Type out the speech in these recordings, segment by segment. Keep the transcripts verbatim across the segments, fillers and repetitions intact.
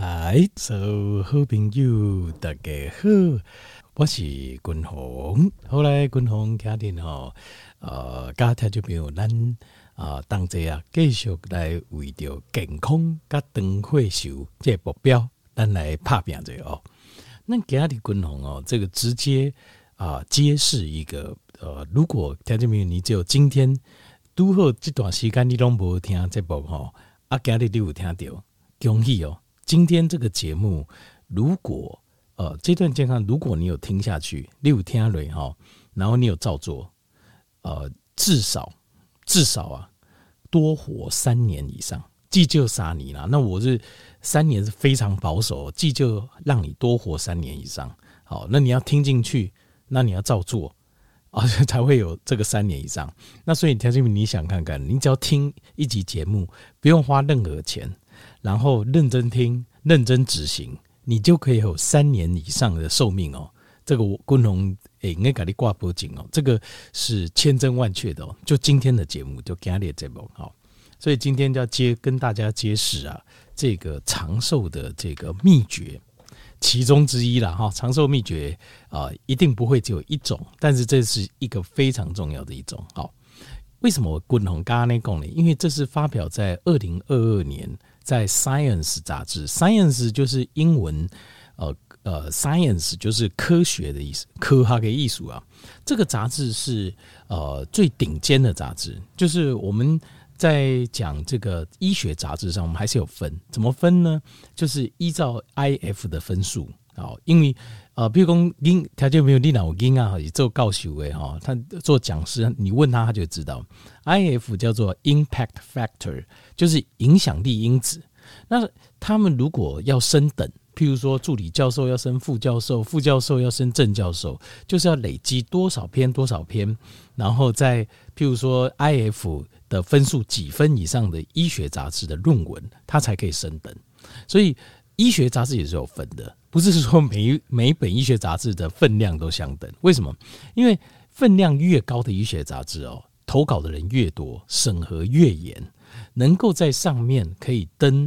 哎，所好朋友大家好，我是君鸿。后来君鸿今天吼，呃，家庭就朋友咱啊，同齐啊，继续来为着健康甲长岁数这个目标，咱来拍拼者哦。那今天君鸿哦，这个直接啊、呃，揭示一个呃，如果听众朋友你只有今天拄好这段时间你拢无听这部吼，啊，今日你有听到，恭喜哦！今天这个节目，如果呃这段健康，如果你有听下去，你有听下去哈，然后你有照做，呃，至少至少啊，多活三年以上，至少三年啦。那我是三年是非常保守，至少让你多活三年以上。好，那你要听进去，那你要照做啊、哦，才会有这个三年以上。那所以田俊明，你想看看，你只要听一集节目，不用花任何钱。然后认真听，认真执行，你就可以有三年以上的寿命哦。这个君鸿诶，应该给你挂脖颈哦。这个是千真万确的哦。就今天的节目，就今天的节目好，所以今天要接跟大家揭示啊，这个长寿的这个秘诀，其中之一啦哈。长寿秘诀啊、呃，一定不会只有一种，但是这是一个非常重要的一种。好，为什么君鸿刚刚那讲呢？因为这是发表在二零二二年。在 Science 杂志 ，Science 就是英文，呃呃 ，Science 就是科学的意思，科学的艺术啊。这个杂志是呃最顶尖的杂志，就是我们在讲这个医学杂志上，我们还是有分，怎么分呢？就是依照 I F 的分数啊、哦，因为呃，比如说您条件没有你老英啊，也做教授的哈，他做讲师，你问他他就知道 ，I F 叫做 Impact Factor， 就是影响力因子。那他们如果要升等，譬如说助理教授要升副教授，副教授要升正教授，就是要累积多少篇多少篇，然后在譬如说 I F 的分数几分以上的医学杂志的论文，他才可以升等。所以医学杂志也是有分的。不是说每每一本医学杂志的分量都相等，为什么？因为分量越高的医学杂志哦，投稿的人越多，审核越严，能够在上面可以登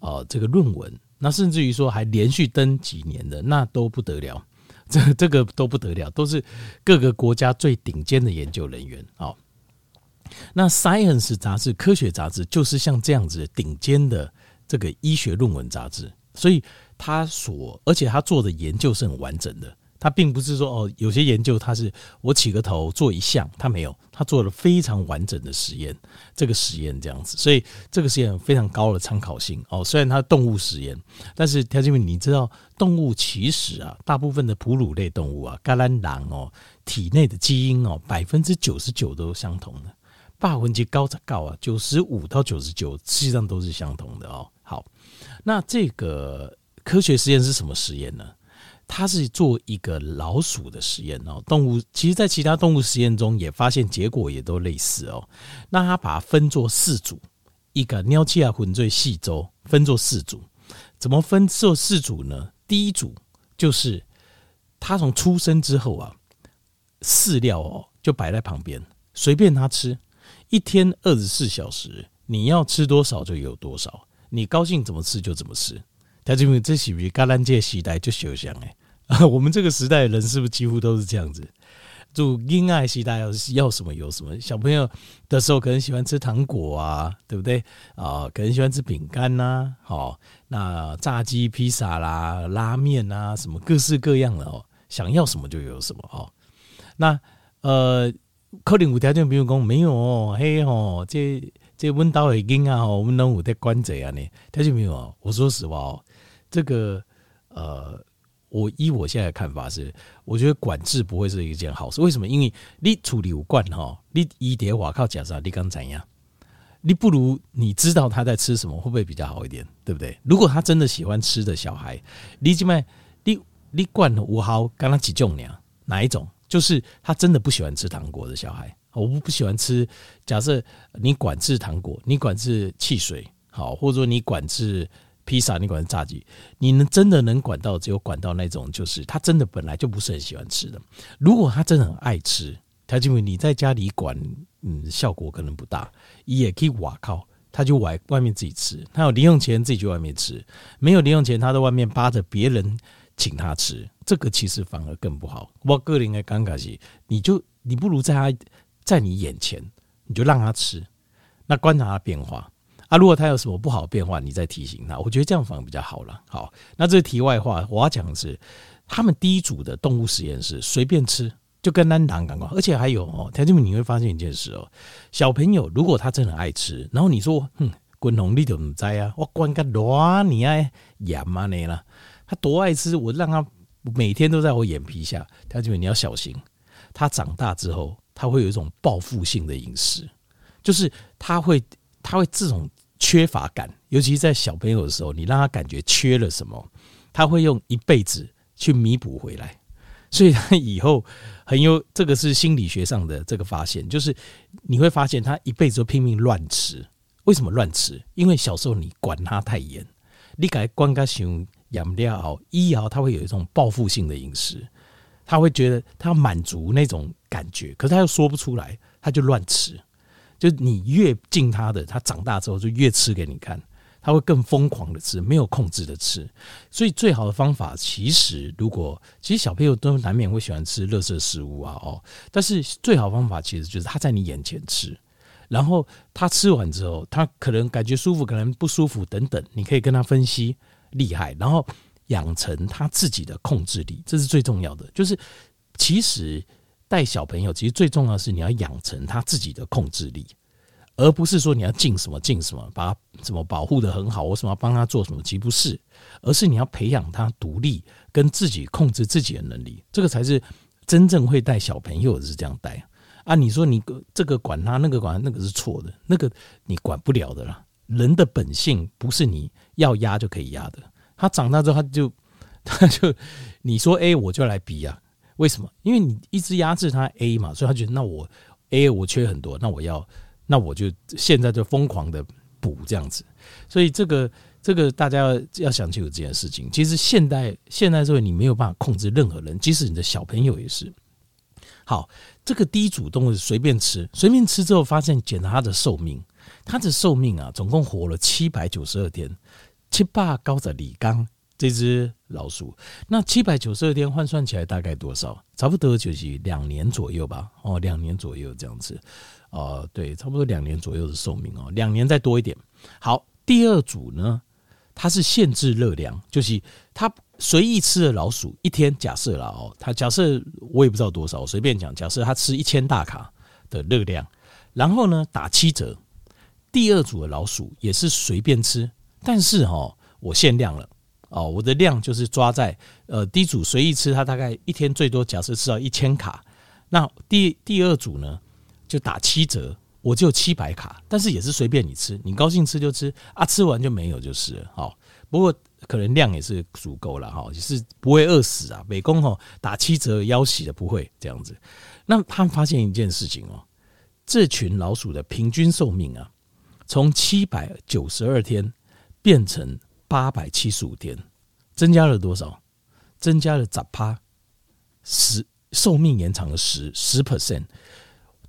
啊、呃、这个论文，那甚至于说还连续登几年的，那都不得了，这这个都不得了，都是各个国家最顶尖的研究人员啊、哦。那 Science 杂志、科学杂志就是像这样子顶尖的这个医学论文杂志，所以。他所，而且他做的研究是很完整的，他并不是说哦，有些研究他是我起个头做一项，他没有，他做了非常完整的实验，这个实验这样子，所以这个实验有非常高的参考性哦。虽然它动物实验，但是条件你知道，动物其实啊，大部分的哺乳类动物啊，跟咱人哦体内的基因哦，百分之九十九都相同的，百分之高则高啊，九十五到九十九实际上都是相同的哦。好，那这个。科学实验是什么实验呢？它是做一个老鼠的实验哦，动物其实，在其他动物实验中也发现结果也都类似哦。那它把它分作四组，一个尿气啊混醉细周分作四组，怎么分作四组呢？第一组就是它从出生之后啊，饲料哦就摆在旁边，随便它吃，一天二十四小时，你要吃多少就有多少，你高兴怎么吃就怎么吃。条件没这是不是跟咱这个时代就相像哎？我们这个时代的人是不是几乎都是这样子？就婴儿时代要什么有什么，小朋友的时候可能喜欢吃糖果啊，对不对啊、呃？可能喜欢吃饼干呐，好、哦，那炸鸡、披萨啦、拉面啊，什么各式各样的哦，想要什么就有什么哦。那呃，可能有条件比如讲没有哦，嘿哦，这这温岛的婴儿哦，我们能有在关注啊呢？条件没有哦，我说实话哦。这个呃，我依我现在的看法是，我觉得管制不会是一件好事。为什么？因为你处理有管哈，你一叠瓦靠假设你刚怎样，你不如你知道他在吃什么，会不会比较好一点？对不对？如果他真的喜欢吃的小孩，你起码你你管五毫，刚刚几种呢？哪一种？就是他真的不喜欢吃糖果的小孩，我不喜欢吃。假设你管制糖果，你管制汽水，好，或者说你管制。披萨你管炸鸡，你能真的能管到只有管到那种，就是他真的本来就不是很喜欢吃的。如果他真的很爱吃，他就你在家里管，嗯，效果可能不大。也可以瓦靠，他就外外面自己吃，他有零用钱自己去外面吃，没有零用钱他在外面扒着别人请他吃，这个其实反而更不好。我个人的感觉是，你就你不如在他在你眼前，你就让他吃，那观察他变化啊。如果他有什么不好的变化，你再提醒他，我觉得这样反而比较好了。好，那这是题外话，我要讲的是，他们第一组的动物实验室随便吃。就跟咱人同款，而且还有哦，条件你会发现一件事哦，小朋友如果他真的爱吃，然后你说，哼，滚红你都唔知啊，我管个多你爱盐嘛你啦，他多爱吃，我让他每天都在我眼皮下，条件你要小心，他长大之后，他会有一种报复性的饮食，就是他会他会这种缺乏感，尤其在小朋友的时候，你让他感觉缺了什么，他会用一辈子去弥补回来。所以他以后很有，这个是心理学上的这个发现，就是你会发现他一辈子都拼命乱吃。为什么乱吃？因为小时候你管他太严，你给他管他太严了后，以后他会有一种报复性的饮食，他会觉得他要满足那种感觉，可是他又说不出来，他就乱吃。就你越近他的，他长大之后就越吃给你看。他会更疯狂的吃，没有控制的吃，所以最好的方法，其实如果其实小朋友都难免会喜欢吃垃圾食物啊哦，但是最好的方法其实就是他在你眼前吃，然后他吃完之后，他可能感觉舒服，可能不舒服等等，你可以跟他分析厉害，然后养成他自己的控制力，这是最重要的。就是其实带小朋友，其实最重要的是你要养成他自己的控制力。而不是说你要进什么进什么，把他什么保护得很好，我什么要帮他做什么，其实不是，而是你要培养他独立跟自己控制自己的能力，这个才是真正会带小朋友的是这样带啊。你说你这个管他那个管他，那个是错的，那个你管不了的啦。人的本性不是你要压就可以压的，他长大之后他就他就你说 A 我就来 B 啊，为什么？因为你一直压制他 A 嘛，所以他觉得那我 A 我缺很多，那我要。那我就现在就疯狂的补这样子，所以这个这个大家要想清楚这件事情。其实现代现代社会你没有办法控制任何人，即使你的小朋友也是。好，这个第一组动物随便吃，随便吃之后发现减了他的寿命，他的寿命啊，总共活了七百九十二天，七八高的李刚这只老鼠，那七百九十二天换算起来大概多少？差不多就是两年左右吧，哦，两年左右这样子。呃，对，差不多两年左右的寿命哦，两年再多一点。好，第二组呢，它是限制热量，就是它随意吃的老鼠，一天假设啦哦，它假设我也不知道多少，我随便讲，假设它吃一千大卡的热量，然后呢打七折。第二组的老鼠也是随便吃，但是哦，我限量了哦，我的量就是抓在呃，第一组随意吃，它大概一天最多假设吃到一千卡，那第第二组呢？就打七折，我只有七百卡，但是也是随便你吃，你高兴吃就吃啊，吃完就没有就是了。好，不过可能量也是足够了哈，也是不会饿死啊。美工吼打七折腰洗的不会这样子。那他们发现一件事情哦，这群老鼠的平均寿命啊，从七百九十二天变成八百七十五天，增加了多少？增加了百分之十，寿命延长了十十 percent。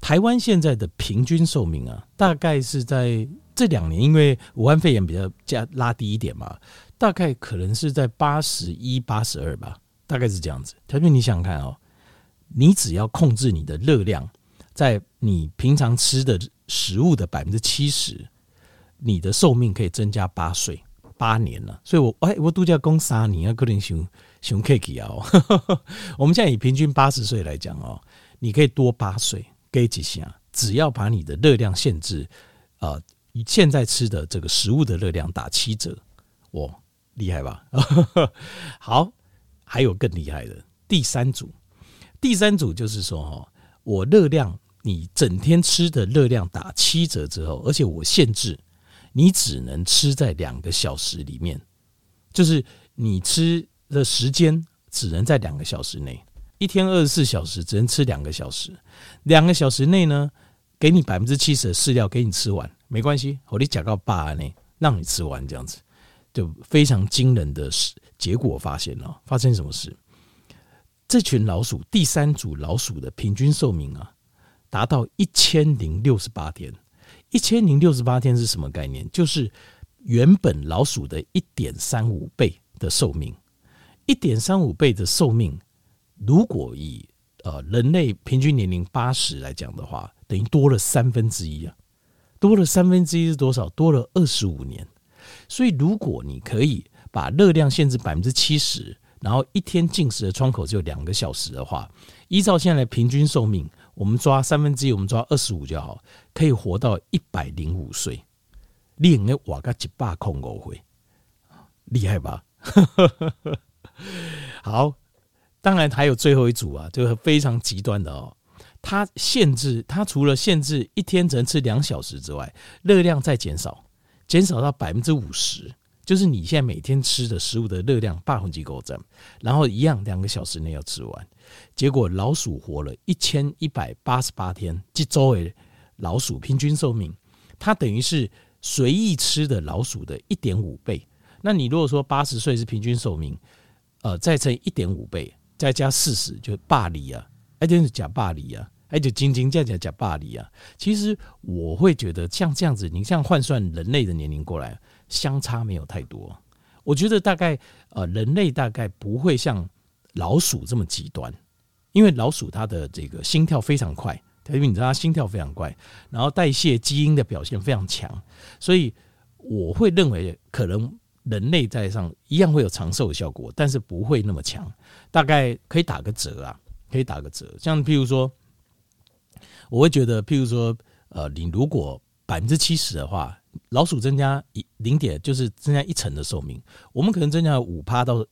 台湾现在的平均寿命啊，大概是在这两年，因为武汉肺炎比较加拉低一点嘛，大概可能是在八十一、八十二吧，大概是这样子。条件你想想看哦，你只要控制你的热量，在你平常吃的食物的百分之七十，你的寿命可以增加八岁、八年了。所以我哎，我度假工三年啊，可能熊熊 Kiki 啊，我们现在以平均八十岁来讲哦，你可以多八岁。给几下，只要把你的热量限制，呃，现在吃的这个食物的热量打七折，哇，厉害吧？好，还有更厉害的第三组，第三组就是说，我热量你整天吃的热量打七折之后，而且我限制你只能吃在两个小时里面，就是你吃的时间只能在两个小时内。一天二十四小时只能吃两个小时，两个小时内呢，给你百分之七十的饲料给你吃完，没关系，我得讲到八呢，让你吃完这样子，就非常惊人的结果发现了、哦。发生什么事？这群老鼠第三组老鼠的平均寿命啊，达到一千零六十八天，一千零六十八天是什么概念？就是原本老鼠的 一点三五 倍的寿命。 一点三五 倍的寿命，如果以呃人类平均年龄八十来讲的话，等于多了三分之一啊，多了三分之一是多少？多了二十五年。所以如果你可以把热量限制 百分之七十， 然后一天进食的窗口只有两个小时的话，依照现在的平均寿命，我们抓三分之一，我们抓二十五就好，可以活到一百零五岁。你可以活到一百零五岁，厉害吧？好，当然还有最后一组啊，就是非常极端的哦。它限制，它除了限制一天只能吃两小时之外，热量再减少，减少到 百分之五十， 就是你现在每天吃的食物的热量百分之五十五，然后一样两个小时内要吃完。结果老鼠活了一千一百八十八天，这周的老鼠平均寿命，它等于是随意吃的老鼠的 一点五 倍。那你如果说八十岁是平均寿命，呃，再乘 一点五 倍，再加四十，就霸里啊，哎，就是假霸里啊，哎，就仅仅这样假霸里啊。其实我会觉得像这样子，你像换算人类的年龄过来，相差没有太多。我觉得大概呃，人类大概不会像老鼠这么极端，因为老鼠它的这个心跳非常快，因为你知道它心跳非常快，然后代谢基因的表现非常强，所以我会认为可能。人类在上一样会有长寿的效果，但是不会那么强，大概可以打个折啊，可以打个折。像譬如说，我会觉得，譬如说，呃，你如果 百分之七十 的话，老鼠增加零点就是增加一成的寿命，我们可能增加 百分之五 到 百分之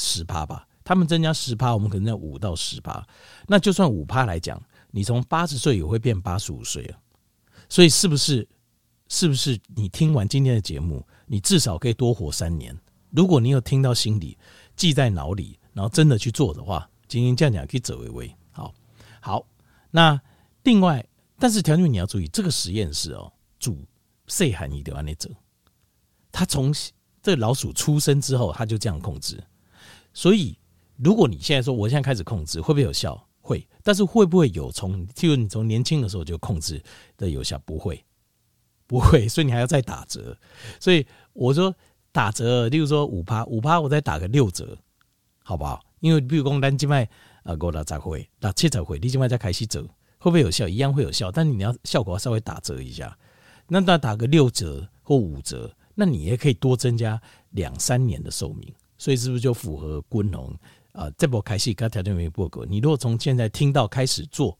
十 吧，他们增加 百分之十， 我们可能增加百分之五 到 百分之十， 那就算 百分之五 来讲，你从八十岁也会变八十五岁了。所以是不是是不是你听完今天的节目，你至少可以多活三年？如果你有听到心里，记在脑里，然后真的去做的话，今天这样讲可以走微微。好，好，那另外，但是条件你要注意，这个实验室哦，主细汉一定要这样做。他从这老鼠出生之后，他就这样控制。所以，如果你现在说我现在开始控制，会不会有效？会，但是会不会有从，譬如你从年轻的时候就控制的有效？不会。不会，所以你还要再打折。所以我说打折，例如说 百分之五 百分之五 我再打个六折，好不好？因为比如说我们现在五十岁六十岁你现在才开始折，会不会有效？一样会有效，但你要效果要稍微打折一下。那打个六折或五折，那你也可以多增加两三年的寿命。所以是不是就符合均衡、呃、这波开始跟条件没报告，你如果从现在听到开始做，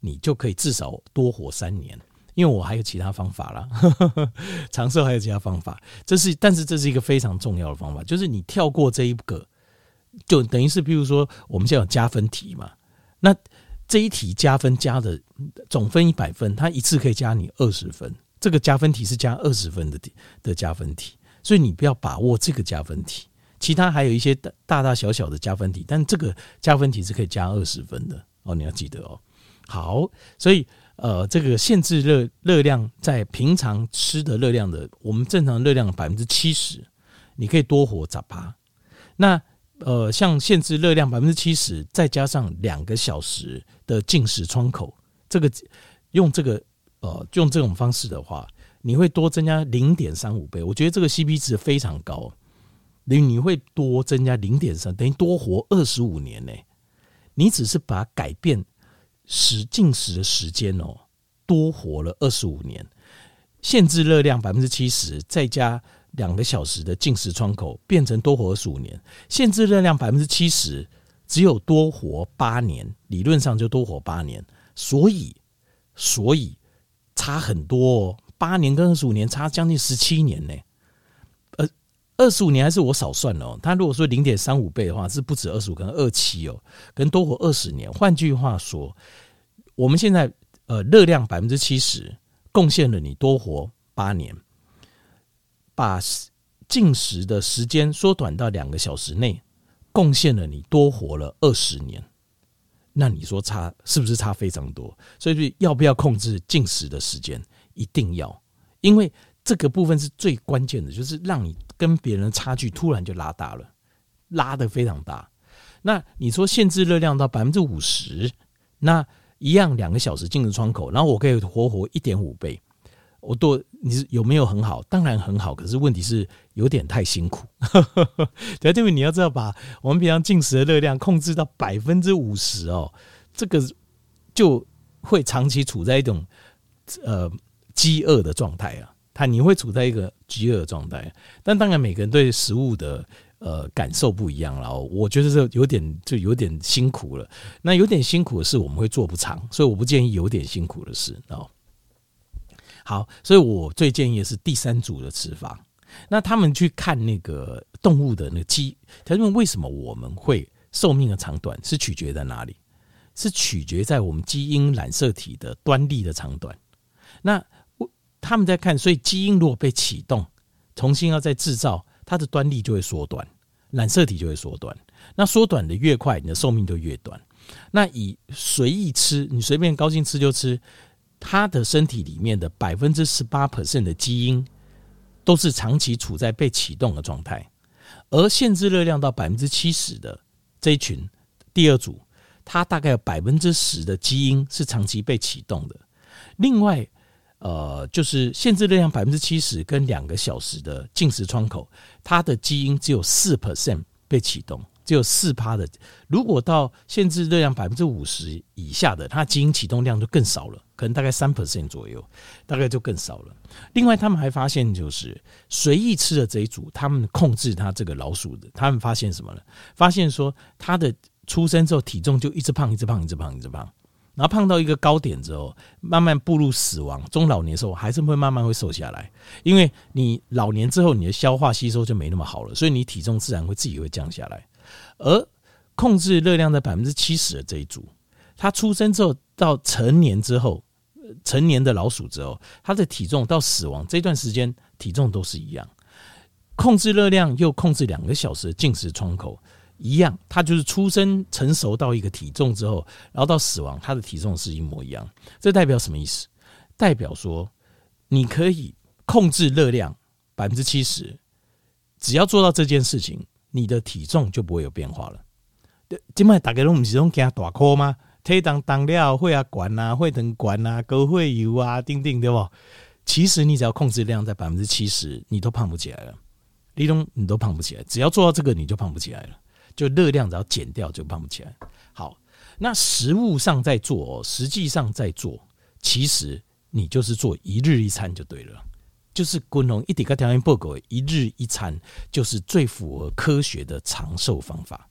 你就可以至少多活三年。因为我还有其他方法啦，呵呵，长寿还有其他方法，这是但是这是一个非常重要的方法，就是你跳过这一个，就等于是比如说我们现在有加分题嘛，那这一题加分加的总分一百分，它一次可以加你二十分，这个加分题是加二十分 的, 的加分题，所以你不要把握这个加分题，其他还有一些大大小小的加分题，但这个加分题是可以加二十分的哦，你要记得哦。好，所以呃，这个限制热热量在平常吃的热量的，我们正常热量的 百分之七十， 你可以多活 百分之十。 那呃，像限制热量 百分之七十 再加上两个小时的进食窗口，这个用这个呃用这种方式的话，你会多增加 零点三五 倍，我觉得这个 C P 值非常高，你你会多增加 零点三 等于多活二十五年呢、欸。你只是把它改变时进食的时间哦，多活了二十五年，限制热量 百分之七十 再加两个小时的进食窗口，变成多活二十五年，限制热量 百分之七十 只有多活八年，理论上就多活八年，所以所以差很多哦，八年跟二十五年差将近十七年呢。二十五年还是我少算了、哦、他如果说 零点三五 倍的话是不止二十五跟二十七哦，跟多活二十年。换句话说，我们现在呃热量 百分之七十 贡献了你多活八年，把进食的时间缩短到两个小时内，贡献了你多活了二十年，那你说差是不是差非常多？所以要不要控制进食的时间？一定要，因为这个部分是最关键的，就是让你跟别人的差距突然就拉大了，拉得非常大。那你说限制热量到 百分之五十， 那一样两个小时进食窗口，然后我可以活活 一点五 倍，我对你有没有很好？当然很好，可是问题是有点太辛苦。对，因为你要知道，把我们平常进食的热量控制到百分之五十哦，这个就会长期处在一种呃饥饿的状态啊。它你会处在一个饥饿的状态，但当然每个人对食物的呃感受不一样啦。我觉得这有点就有点辛苦了。那有点辛苦的事我们会做不长，所以我不建议有点辛苦的事哦。好，所以我最建议的是第三组的吃法。那他们去看那个动物的那个基，他们为什么我们会寿命的长短是取决在哪里？是取决在我们基因染色体的端粒的长短。那他们在看，所以基因如果被启动，重新要再制造，它的端粒就会缩短，染色体就会缩短。那缩短的越快，你的寿命就越短。那以随意吃，你随便高兴吃就吃。他的身体里面的 百分之十八 的基因都是长期处在被启动的状态，而限制热量到 百分之七十 的这一群第二组，他大概有 百分之十 的基因是长期被启动的。另外呃，就是限制热量 百分之七十 跟两个小时的进食窗口，他的基因只有 百分之四 被启动，只有 百分之四 的。如果到限制热量 百分之五十 以下的，他基因启动量就更少了，可能大概 百分之三 左右，大概就更少了。另外他们还发现，就是随意吃的这一组，他们控制他这个老鼠的，他们发现什么呢？发现说他的出生之后体重就一直胖一直胖一直胖一直胖，然后胖到一个高点之后，慢慢步入死亡中老年的时候，还是会慢慢会瘦下来。因为你老年之后，你的消化吸收就没那么好了，所以你体重自然会自己会降下来。而控制热量在 百分之七十 的这一组，他出生之后到成年之后，成年的老鼠之后，他的体重到死亡这段时间体重都是一样。控制热量又控制两个小时的进食窗口一样，他就是出生成熟到一个体重之后，然后到死亡他的体重是一模一样。这代表什么意思？代表说你可以控制热量 百分之七十， 只要做到这件事情，你的体重就不会有变化了。现在大家都不是都怕大块吗？体重重了血压高啊，血糖高啊，高血油啊，等等，对不？其实你只要控制量在 百分之七十， 你都胖不起来了，你都你都胖不起来，只要做到这个你就胖不起来了，就热量只要减掉就胖不起来。好，那食物上在做，实际上在做，其实你就是做一日一餐就对了，就是均衡一直到天天报告，一日一餐就是最符合科学的长寿方法。